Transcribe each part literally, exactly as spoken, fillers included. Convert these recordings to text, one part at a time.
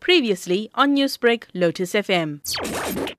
Previously on Newsbreak, Lotus F M.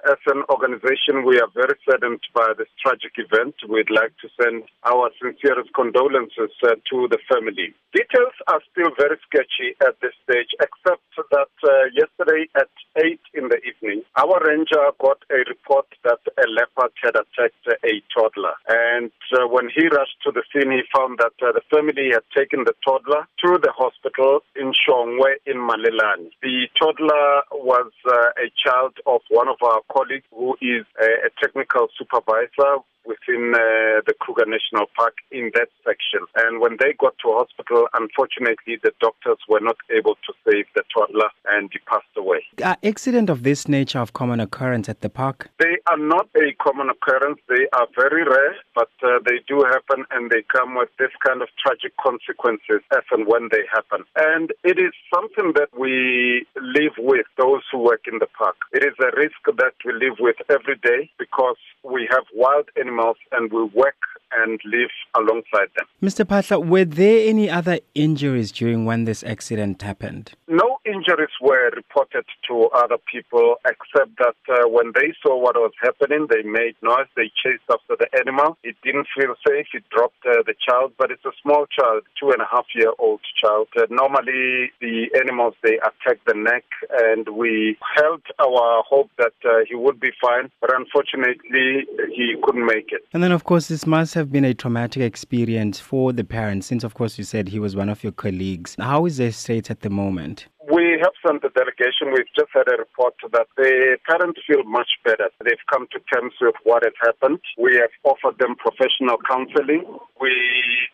As an organization, we are very saddened by this tragic event. We'd like to send our sincerest condolences uh, to the family. Details are still very sketchy at this stage, except that uh, yesterday at eight in the evening, our ranger got a report that a leopard had attacked a toddler. And uh, when he rushed to the scene, he found that uh, the family had taken the toddler to the hospital in Shongwe in Malelane. The toddler was uh, a child of one of our colleagues who is a, a technical supervisor within uh, the Kruger National Park in that section. And when they got to hospital, unfortunately, the doctors were not able to save the toddler and he passed away. Are accidents of this nature of common occurrence at the park? They are not a common occurrence. They are very rare, but uh, they do happen and they come with this kind of tragic consequences as and when they happen. And it is something that we live with, those who work in the park. It is a risk that we live with every day because we have wild animals and will work and live alongside them. Mister Phaahla, were there any other injuries during when this accident happened? No injuries were reported to other people, except that uh, when they saw what was happening, they made noise, they chased after the animal. It didn't feel safe, it dropped uh, the child, but it's a small child, two and a half year old child. Uh, normally, the animals, they attack the neck, and we held our hope that uh, he would be fine, but unfortunately, he couldn't make it. And then, of course, this must have been a traumatic experience for the parents, since, of course, you said he was one of your colleagues. How is their state at the moment? We have sent a delegation. We've just had a report that the parents feel much better. They've come to terms with what has happened. We have offered them professional counseling. We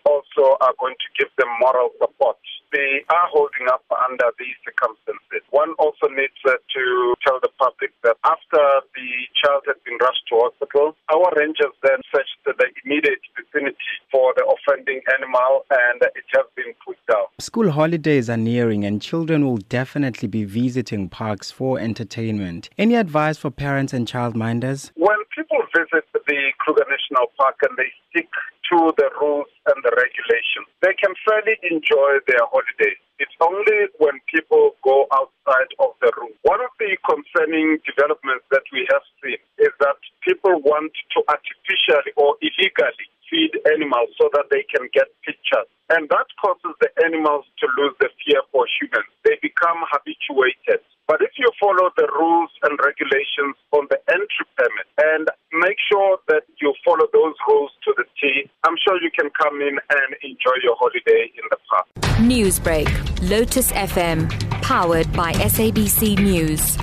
also are going to give them moral support. They are holding up under these circumstances. One also needs uh, to tell the public that after the child had been rushed to hospital, our rangers then searched the immediate vicinity for the offending animal and it has been put down. School holidays are nearing and children will definitely be visiting parks for entertainment. Any advice for parents and childminders? When people visit the Kruger National Park and they stick to the rules and the regulations, they can fairly enjoy their holidays. It's only when people go outside of the rules. One of the concerning developments that we have seen is that people want to artificially or illegally feed animals so that they can get pictures. And that causes the animals to lose the fear for humans. They become habituated. But if you follow the rules and regulations on the entry permit and make sure that you follow those rules to the T, I'm sure you can come in and enjoy your holiday in the park. Newsbreak, Lotus F M, powered by S A B C News.